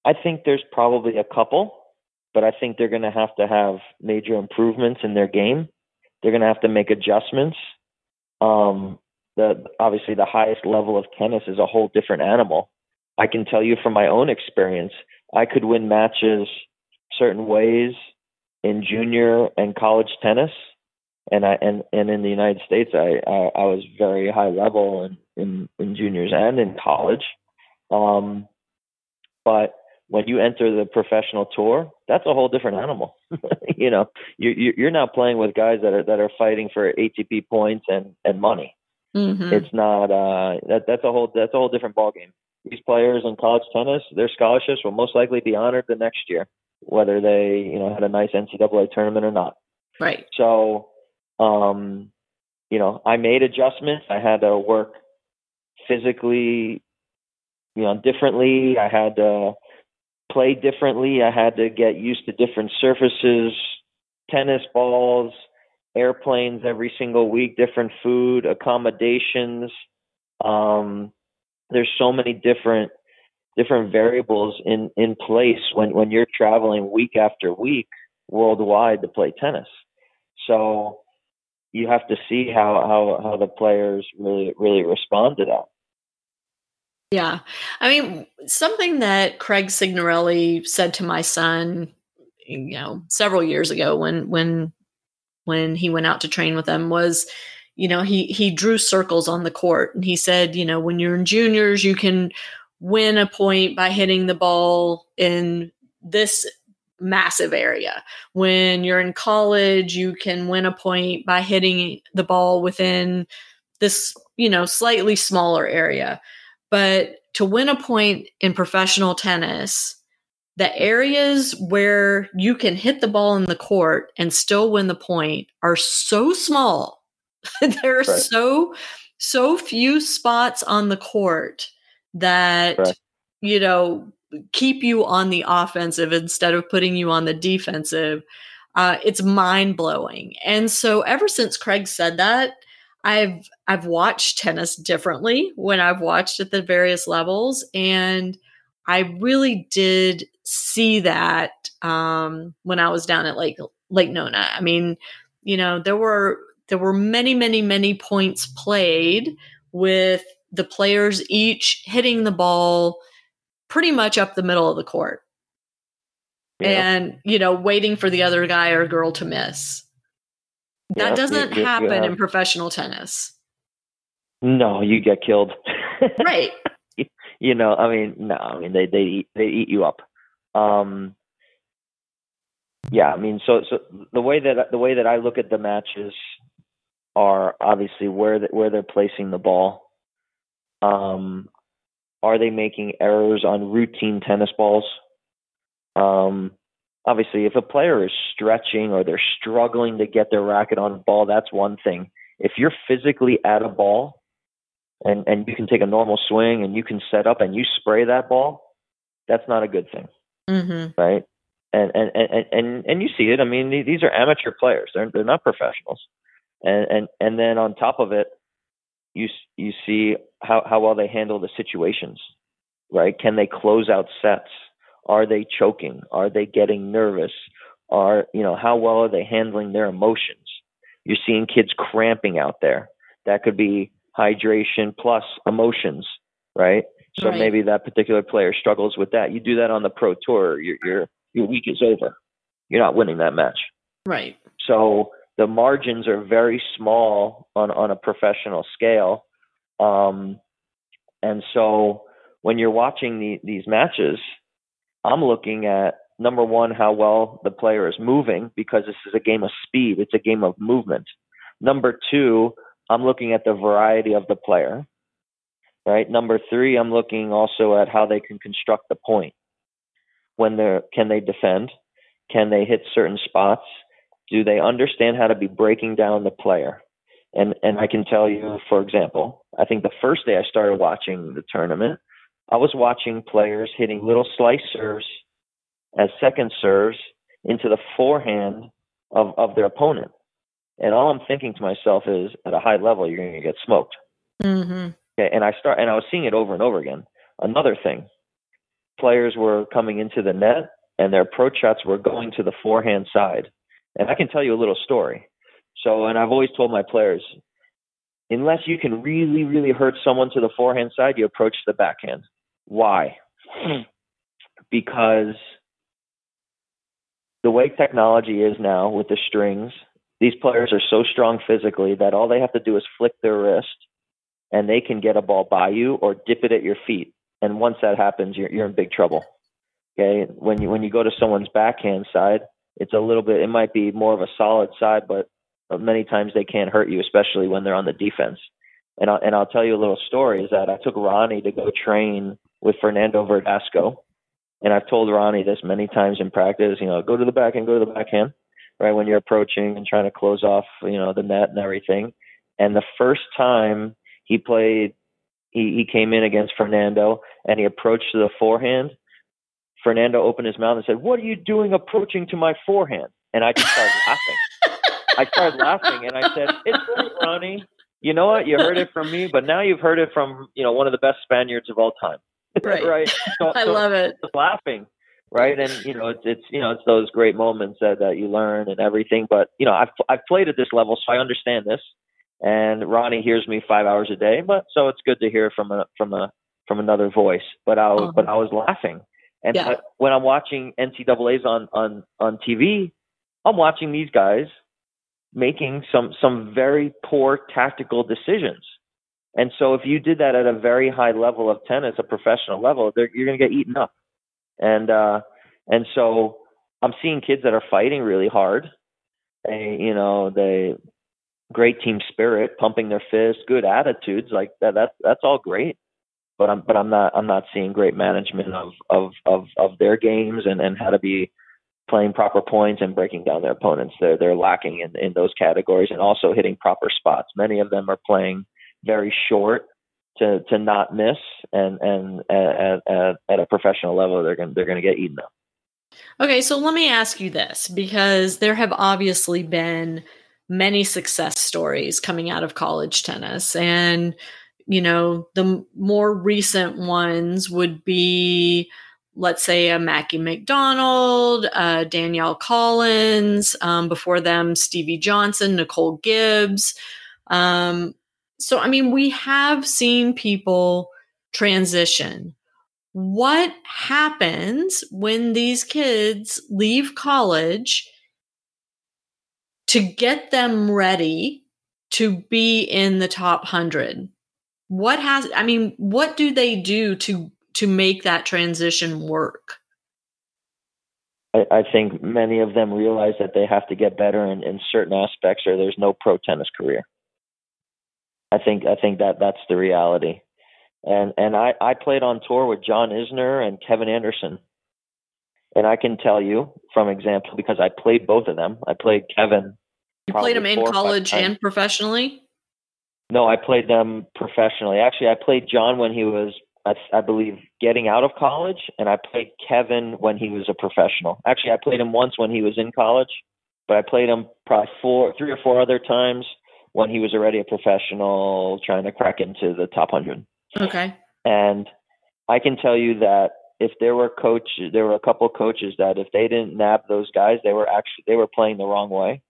I think there's probably a couple, but I think they're going to have to have major improvements in their game. They're going to have to make adjustments. Um, the obviously the highest level of tennis is a whole different animal. I can tell you from my own experience, I could win matches certain ways in junior and college tennis. And I and, and in the United States, I, I, I was very high level in, in, in juniors and in college. Um, but when you enter the professional tour, that's a whole different animal. you know, you, you're now playing with guys that are that are fighting for A T P points and, and money. Mm-hmm. It's not uh, that that's a whole that's a whole different ballgame. These players in college tennis, their scholarships will most likely be honored the next year, whether they you know had a nice N C double A tournament or not. Right. So, um, you know, I made adjustments. I had to work physically, you know, differently. I had to play differently. I had to get used to different surfaces, tennis balls, airplanes every single week, different food, accommodations. Um, there's so many different different variables in, in place when, when you're traveling week after week worldwide to play tennis. So you have to see how, how, how the players really, really respond to that. Yeah. I mean, something that Craig Signorelli said to my son, you know, several years ago when, when, when he went out to train with them was, you know, he, he drew circles on the court and he said, you know, when you're in juniors, you can win a point by hitting the ball in this massive area. When you're in college, you can win a point by hitting the ball within this, you know, slightly smaller area. But to win a point in professional tennis, the areas where you can hit the ball in the court and still win the point are so small. There are right. so, so few spots on the court that, right. you know, keep you on the offensive instead of putting you on the defensive. Uh, it's mind blowing. And so ever since Craig said that, I've I've watched tennis differently when I've watched at the various levels, and I really did see that um, when I was down at Lake Lake Nona. I mean, you know, there were there were many many many points played with the players each hitting the ball pretty much up the middle of the court, yeah. and you know, waiting for the other guy or girl to miss. That yeah, doesn't you, you, happen you have, in professional tennis. No, you get killed. Right. You know, I mean, no, I mean, they, they, eat, they eat you up. Um, yeah. I mean, so, so the way that, the way that I look at the matches are obviously where, the, where they're placing the ball. Um, are they making errors on routine tennis balls? Um, Obviously, if a player is stretching or they're struggling to get their racket on the ball, that's one thing. If you're physically at a ball and, and you can take a normal swing and you can set up and you spray that ball, that's not a good thing, mm-hmm. right? And and, and and and you see it. I mean, these are amateur players. They're they're not professionals. And and, and then on top of it, you you see how, how well they handle the situations, right? Can they close out sets? Are they choking? Are they getting nervous? Are, you know, how well are they handling their emotions? You're seeing kids cramping out there. That could be hydration plus emotions, right? So right. maybe that particular player struggles with that. You do that on the pro tour, your, your, your week is over. You're not winning that match. Right. So the margins are very small on, on a professional scale. Um, and so when you're watching the, these matches, I'm looking at, number one, how well the player is moving, because this is a game of speed. It's a game of movement. Number two, I'm looking at the variety of the player, right? Number three, I'm looking also at how they can construct the point. When they're, can they defend? Can they hit certain spots? Do they understand how to be breaking down the player? And, and I can tell you, for example, I think the first day I started watching the tournament, I was watching players hitting little slice serves as second serves into the forehand of, of their opponent. And all I'm thinking to myself is, at a high level, you're going to get smoked. Mm-hmm. Okay, and I start, and I was seeing it over and over again. Another thing, players were coming into the net and their approach shots were going to the forehand side. And I can tell you a little story. So, and I've always told my players, unless you can really, really hurt someone to the forehand side, you approach the backhand. Why? Because the way technology is now with the strings, these players are so strong physically that all they have to do is flick their wrist and they can get a ball by you or dip it at your feet. And once that happens, you're, you're in big trouble. Okay, when you when you go to someone's backhand side, it's a little bit. It might be more of a solid side, but, but many times they can't hurt you, especially when they're on the defense. And I'll, and I'll tell you a little story is that I took Ronnie to go train with Fernando Verdasco, and I've told Ronnie this many times in practice. You know, go to the backhand, go to the backhand, right when you're approaching and trying to close off, you know, the net and everything. And the first time he played, he, he came in against Fernando and he approached to the forehand. Fernando opened his mouth and said, "What are you doing approaching to my forehand?" And I just started laughing. I started laughing and I said, "It's right, Ronnie. You know what? You heard it from me, but now you've heard it from, you know, one of the best Spaniards of all time." Right. Right? So, I so love it. Laughing. Right. And, you know, it's, it's, you know, it's those great moments that, that you learn and everything. But, you know, I've, I've played at this level, so I understand this. And Ronnie hears me five hours a day, but so it's good to hear from a, from a, from another voice, but I was, uh-huh. but I was laughing. And yeah. I, when I'm watching N C double A's on, on, on T V, I'm watching these guys making some, some very poor tactical decisions. And so if you did that at a very high level of tennis, a professional level, you're going to get eaten up. And, uh, and so I'm seeing kids that are fighting really hard. They, you know, they great team spirit, pumping their fists, good attitudes like that. That's, that's all great. But I'm, but I'm not, I'm not seeing great management of, of, of, of their games and, and how to be playing proper points and breaking down their opponents. They're, they're lacking in, in those categories and also hitting proper spots. Many of them are playing very short to, to not miss, and, and at, at, at a professional level, they're going to, they're going to get eaten up. Okay. So let me ask you this, because there have obviously been many success stories coming out of college tennis, and, you know, the more recent ones would be, let's say, a Mackie McDonald, uh, Danielle Collins, um, before them, Stevie Johnson, Nicole Gibbs, um, so, I mean, we have seen people transition. What happens when these kids leave college to get them ready to be in the top one hundred? What has, I mean, what do they do to, to make that transition work? I, I think many of them realize that they have to get better in, in certain aspects, or there's no pro tennis career. I think I think that that's the reality. And and I, I played on tour with John Isner and Kevin Anderson. And I can tell you from example, because I played both of them. I played Kevin. You played him in college and professionally? No, I played them professionally. Actually, I played John when he was, I, I believe, getting out of college. And I played Kevin when he was a professional. Actually, I played him once when he was in college. But I played him probably four, three or four other times when he was already a professional trying to crack into the top one hundred. Okay. And I can tell you that if there were coaches, there were a couple coaches that if they didn't nab those guys, they were actually, they were playing the wrong way,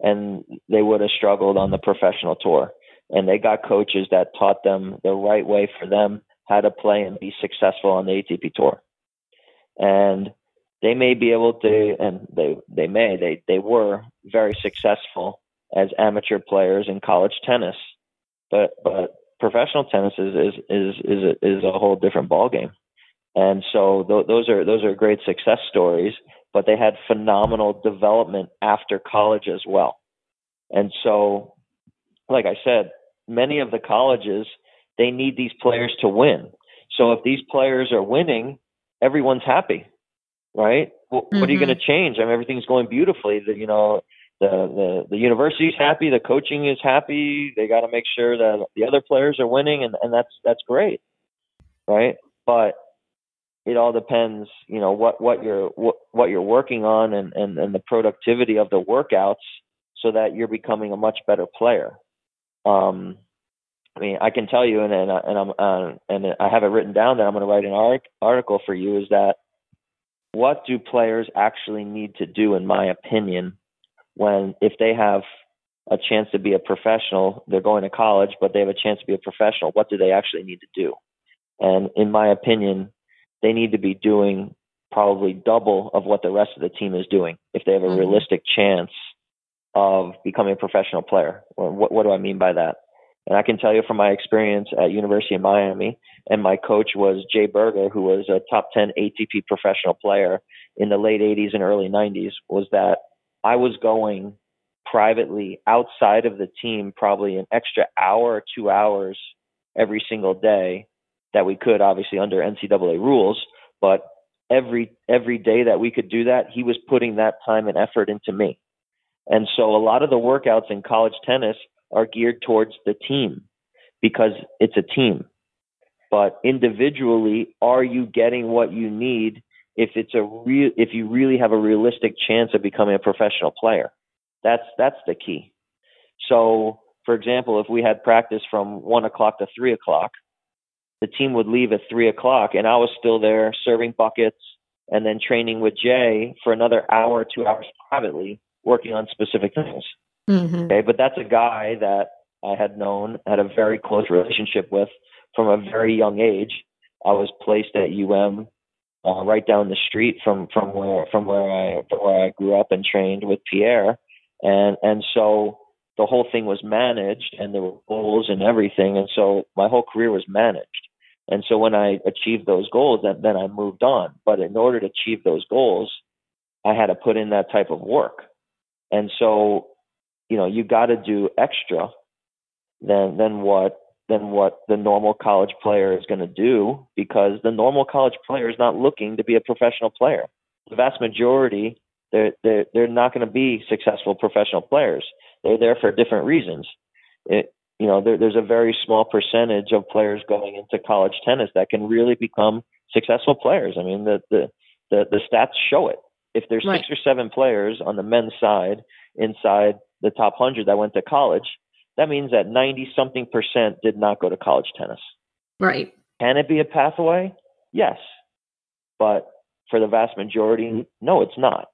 and they would have struggled on the professional tour. And they got coaches that taught them the right way for them, how to play and be successful on the A T P tour. And they may be able to, and they, they may, they, they were very successful as amateur players in college tennis, but but professional tennis is is is is a, is a whole different ballgame. And so th- those are those are great success stories, but they had phenomenal development after college as well. And so, like I said, many of the colleges, they need these players to win. So if these players are winning, everyone's happy, right? Well, mm-hmm. What are you going to change? I mean, everything's going beautifully. That you know. The, the the university's happy, the coaching is happy. They got to make sure that the other players are winning, and, and that's that's great, right? But it all depends, you know, what what you're what, what you're working on, and, and, and the productivity of the workouts, so that you're becoming a much better player. Um, I mean, I can tell you, and and, I, and I'm uh, and I have it written down that I'm going to write an art- article for you. Is that what do players actually need to do, in my opinion? When if they have a chance to be a professional, they're going to college, but they have a chance to be a professional, what do they actually need to do? And in my opinion, they need to be doing probably double of what the rest of the team is doing if they have a realistic chance of becoming a professional player. Well, what, what do I mean by that? And I can tell you from my experience at University of Miami, and my coach was Jay Berger, who was a top ten A T P professional player in the late eighties and early nineties, was that I was going privately outside of the team probably an extra hour or two hours every single day that we could, obviously under N C double A rules. But every every day that we could do that, he was putting that time and effort into me. And so a lot of the workouts in college tennis are geared towards the team because it's a team. But individually, are you getting what you need if it's a real if you really have a realistic chance of becoming a professional player? That's that's the key. So, for example, if we had practice from one o'clock to three o'clock, the team would leave at three o'clock, and I was still there serving buckets and then training with Jay for another hour or two hours privately, working on specific things. Mm-hmm. Okay, but that's a guy that I had known, had a very close relationship with from a very young age. I was placed at U M uh, right down the street from from where from where I from where I grew up and trained with Pierre, and and so the whole thing was managed, and there were goals and everything, and so my whole career was managed. And so when I achieved those goals, then, then I moved on. But in order to achieve those goals, I had to put in that type of work, and so. You know, you got to do extra than than what than what the normal college player is going to do, because the normal college player is not looking to be a professional player. The vast majority, they're they're, they're not going to be successful professional players. They're there for different reasons. It, you know, there, there's a very small percentage of players going into college tennis that can really become successful players. I mean, the the the, the stats show it. If there's right. six or seven players on the men's side inside the top one hundred that went to college, that means that ninety something percent did not go to college tennis. Right. Can it be a pathway? Yes. But for the vast majority, no, it's not.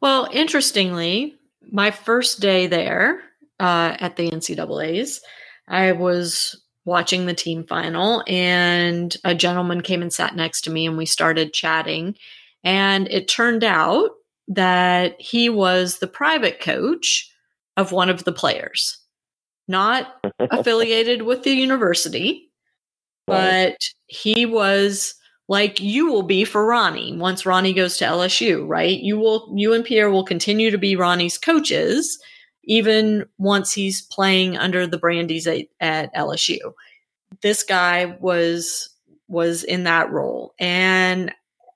Well, interestingly, my first day there uh, at the N C double A's, I was watching the team final, and a gentleman came and sat next to me, and we started chatting. And it turned out that he was the private coach of one of the players, not affiliated with the university, but he was like, you will be for Ronnie once Ronnie goes to L S U, right? You will, you and Pierre will continue to be Ronnie's coaches, even once he's playing under the Brandys at, at L S U. This guy was, was in that role. And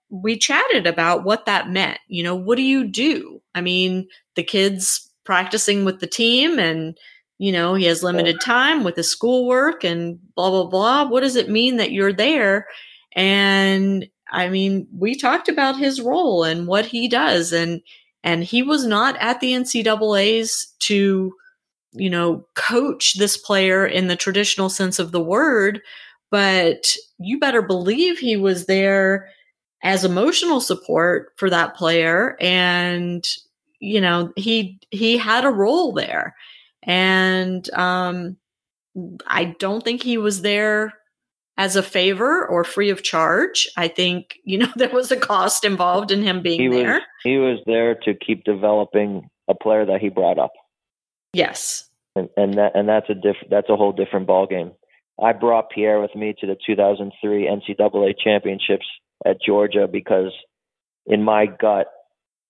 we chatted about what that meant. You know, what do you do? I mean, the kid's practicing with the team and, you know, he has limited time with his schoolwork and blah, blah, blah. What does it mean that you're there? And I mean, we talked about his role and what he does. And, and he was not at the N C double A's to, you know, coach this player in the traditional sense of the word, but you better believe he was there as emotional support for that player. And, you know, he, he had a role there, and um, I don't think he was there as a favor or free of charge. I think, you know, there was a cost involved in him being he was, there. He was there to keep developing a player that he brought up. Yes. And, and that, and that's a diff, that's a whole different ballgame. I brought Pierre with me to the two thousand three N C double A championships at Georgia, because in my gut,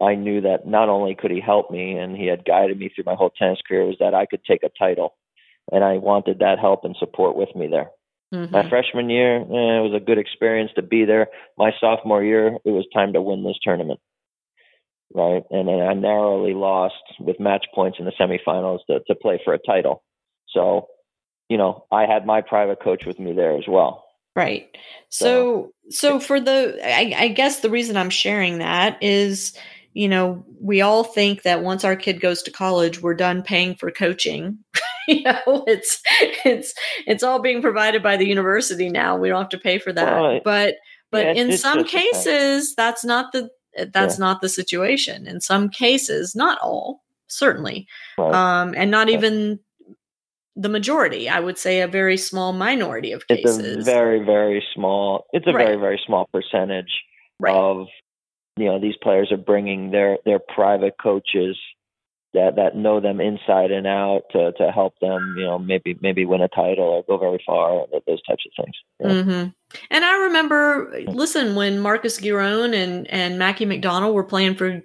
I knew that not only could he help me, and he had guided me through my whole tennis career, was that I could take a title, and I wanted that help and support with me there. Mm-hmm. My freshman year, eh, it was a good experience to be there. My sophomore year, it was time to win this tournament, right? And then I narrowly lost with match points in the semifinals to, to play for a title. So, you know, I had my private coach with me there as well. Right. So, so for the, I, I guess the reason I'm sharing that is, you know, we all think that once our kid goes to college, we're done paying for coaching. You know, it's, it's, it's all being provided by the university now. We don't have to pay for that. Well, but, but yeah, in some cases, that's not the, that's yeah. not the situation. In some cases, not all, certainly. Right. Um, and not right. even the majority, I would say a very small minority of cases. It's a very, very small. It's a right. very, very small percentage right. of, you know, these players are bringing their, their private coaches that, that know them inside and out to, to help them, you know, maybe, maybe win a title or go very far, those types of things. Yeah. Mm-hmm. And I remember, listen, when Marcus Giron and, and Mackie McDonald were playing for,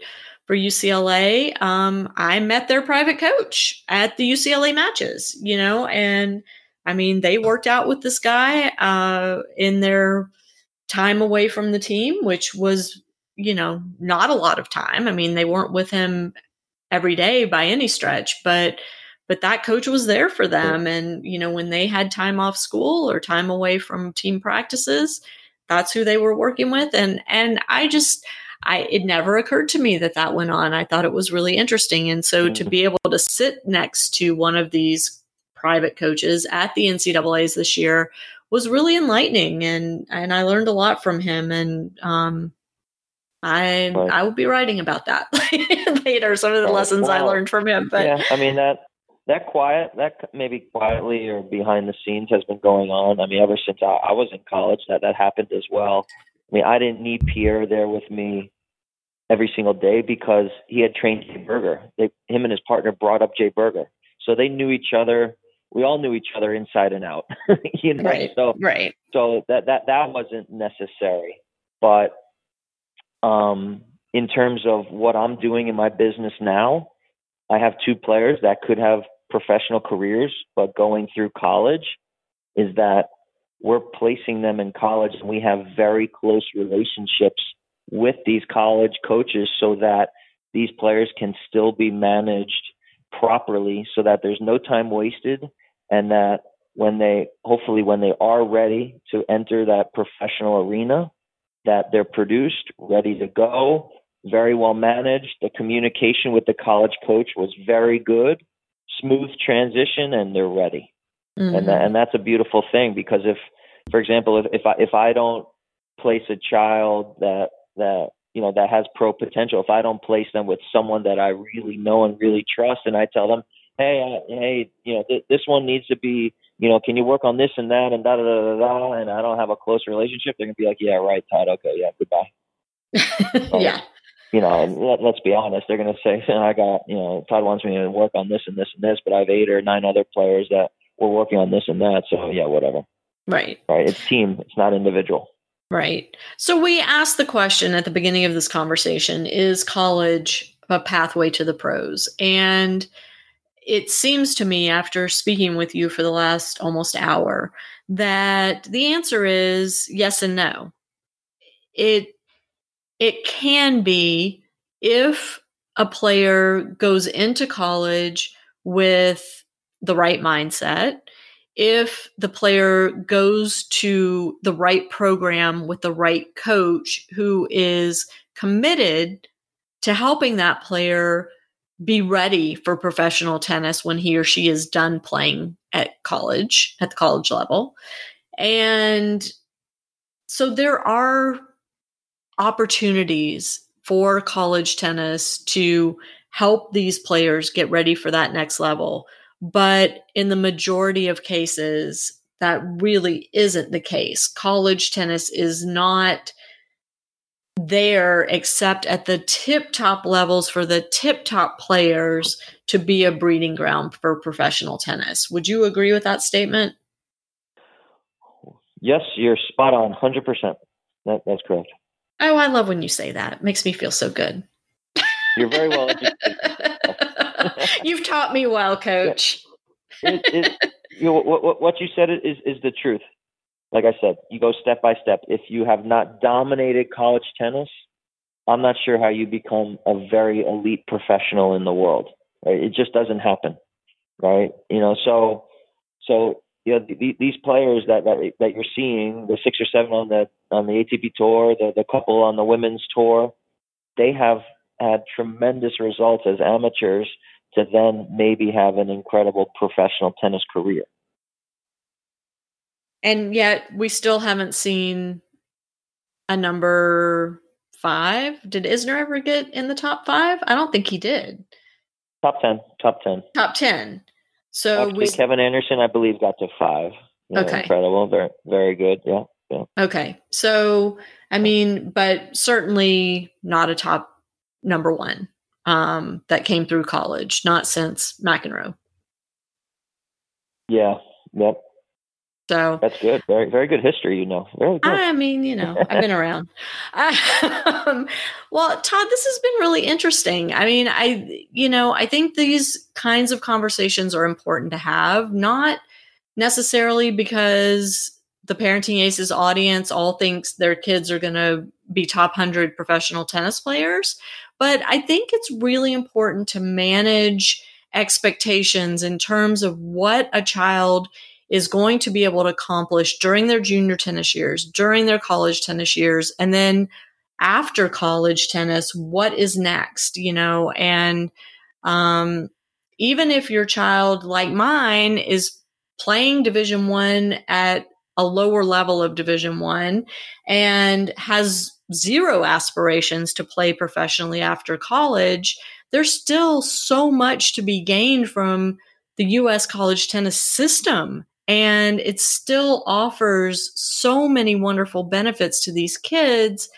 for U C L A, um, I met their private coach at the U C L A matches, you know, and I mean, they worked out with this guy uh, in their time away from the team, which was, you know, not a lot of time. I mean, they weren't with him every day by any stretch, but but that coach was there for them. And, you know, when they had time off school or time away from team practices, that's who they were working with. And and I just, I it never occurred to me that that went on. I thought it was really interesting. And so to be able to sit next to one of these private coaches at the N C A As this year was really enlightening. And, and I learned a lot from him. And, um, I right. I will be writing about that later. Some of the oh, lessons wow. I learned from him. But yeah, I mean that that quiet that maybe quietly or behind the scenes has been going on. I mean, ever since I, I was in college, that that happened as well. I mean, I didn't need Pierre there with me every single day because he had trained Jay Berger. They, him and his partner brought up Jay Berger, so they knew each other. We all knew each other inside and out. you know, right. so right. So that that that wasn't necessary, but. Um, in terms of what I'm doing in my business now, I have two players that could have professional careers, but going through college is that we're placing them in college and we have very close relationships with these college coaches so that these players can still be managed properly so that there's no time wasted and that when they, hopefully when they are ready to enter that professional arena, that they're produced, ready to go, very well managed. The communication with the college coach was very good, smooth transition, and they're ready. Mm-hmm. And that, and that's a beautiful thing because if, for example, if, if I if I don't place a child that that you know that has pro potential, if I don't place them with someone that I really know and really trust, and I tell them, hey, I, hey, you know, th- this one needs to be. You know, can you work on this and that and da da da da da? And I don't have a close relationship. They're gonna be like, yeah, right, Todd. Okay, yeah, goodbye. So, yeah. You know, let, let's be honest. They're gonna say, I got, you know, Todd wants me to work on this and this and this, but I have eight or nine other players that were working on this and that. So yeah, whatever. Right. Right. It's team. It's not individual. Right. So we asked the question at the beginning of this conversation: is college a pathway to the pros? And it seems to me after speaking with you for the last almost hour that the answer is yes and no. It, it can be if a player goes into college with the right mindset, if the player goes to the right program with the right coach who is committed to helping that player be ready for professional tennis when he or she is done playing at college, at the college level. And so there are opportunities for college tennis to help these players get ready for that next level. But in the majority of cases, that really isn't the case. College tennis is not there except at the tip top levels for the tip top players to be a breeding ground for professional tennis. Would you agree with that statement? Yes, you're spot on. one hundred percent. That, that's correct. Oh, I love when you say that. It makes me feel so good. You're very well educated. You've taught me well, Coach. It, it, you know, what, what, what you said is, is the truth. Like I said, you go step by step. If you have not dominated college tennis, I'm not sure how you become a very elite professional in the world. Right? It just doesn't happen, right? You know, so so you know th- these players that, that that you're seeing, the six or seven on the on the A T P tour, the the couple on the women's tour, they have had tremendous results as amateurs to then maybe have an incredible professional tennis career. And yet we still haven't seen a number five. Did Isner ever get in the top five? I don't think he did. Top ten. Top ten. Top ten. So Actually, we, Kevin Anderson, I believe, got to five. You know, okay. Incredible. Very, very good. Yeah, yeah. Okay. So, I mean, but certainly not a top number one. um, that came through college, not since McEnroe. Yeah. Yep. So that's good. Very, very good history, you know. Very good. I mean, you know, I've been around. I, um, well, Todd, this has been really interesting. I mean, I, you know, I think these kinds of conversations are important to have, not necessarily because the Parenting Aces audience all thinks their kids are going to be top one hundred professional tennis players, but I think it's really important to manage expectations in terms of what a child is going to be able to accomplish during their junior tennis years, during their college tennis years, and then after college tennis, what is next, you know? And um, even if your child, like mine, is playing Division I at a lower level of Division I and has zero aspirations to play professionally after college, there's still so much to be gained from the U S college tennis system. And it still offers so many wonderful benefits to these kids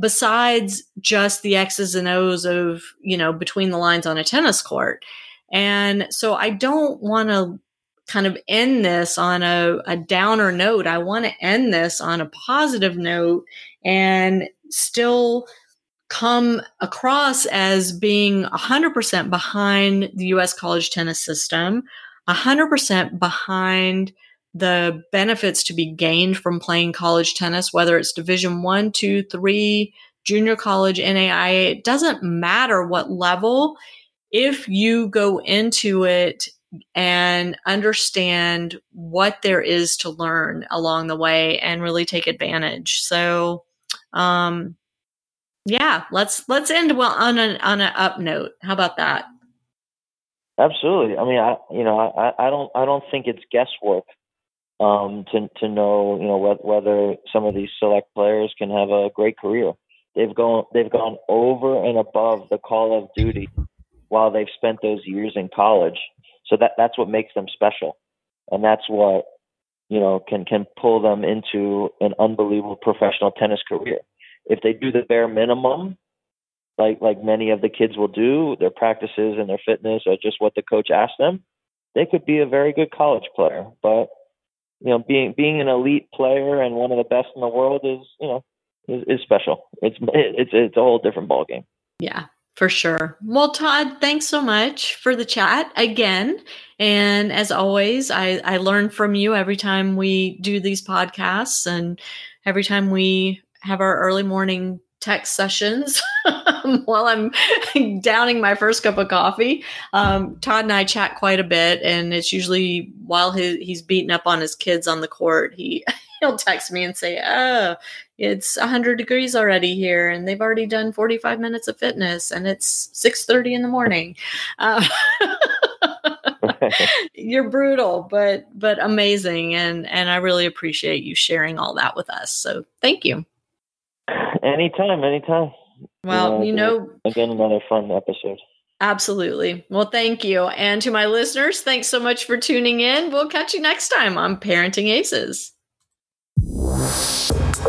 besides just the X's and O's of, you know, between the lines on a tennis court. And so I don't want to kind of end this on a, a downer note. I want to end this on a positive note and still come across as being one hundred percent behind the U S college tennis system, one hundred percent behind the benefits to be gained from playing college tennis, whether it's Division I, two, three, junior college, N A I A, it doesn't matter what level, if you go into it and understand what there is to learn along the way and really take advantage. So, um, yeah, let's, let's end well on an, on an up note. How about that? Absolutely. I mean, I, you know, I, I don't, I don't think it's guesswork, um, to, to know, you know, wh- whether some of these select players can have a great career. They've gone, they've gone over and above the call of duty while they've spent those years in college. So that, that's what makes them special. And that's what, you know, can, can pull them into an unbelievable professional tennis career. If they do the bare minimum, like like many of the kids will do, their practices and their fitness are just what the coach asks them, they could be a very good college player. But, you know, being being an elite player and one of the best in the world is, you know, is, is special. It's it's it's a whole different ballgame. Yeah, for sure. Well, Todd, thanks so much for the chat again. And as always, I, I learn from you every time we do these podcasts and every time we have our early morning text sessions while I'm downing my first cup of coffee. Um, Todd and I chat quite a bit, and it's usually while he, he's beating up on his kids on the court, he, he'll text me and say, oh, it's one hundred degrees already here, and they've already done forty-five minutes of fitness, and it's six thirty in the morning. Uh, you're brutal, but but amazing, and and I really appreciate you sharing all that with us. So thank you. Anytime, anytime. Well, you know, again, another fun episode. Absolutely. Well, thank you. And to my listeners, thanks so much for tuning in. We'll catch you next time on Parenting Aces.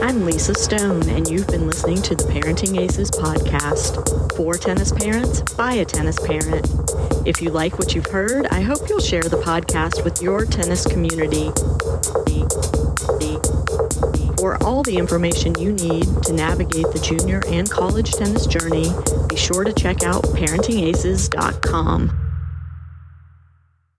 I'm Lisa Stone, and you've been listening to the Parenting Aces podcast. For tennis parents, by a tennis parent. If you like what you've heard, I hope you'll share the podcast with your tennis community. For all the information you need to navigate the junior and college tennis journey, be sure to check out parenting aces dot com.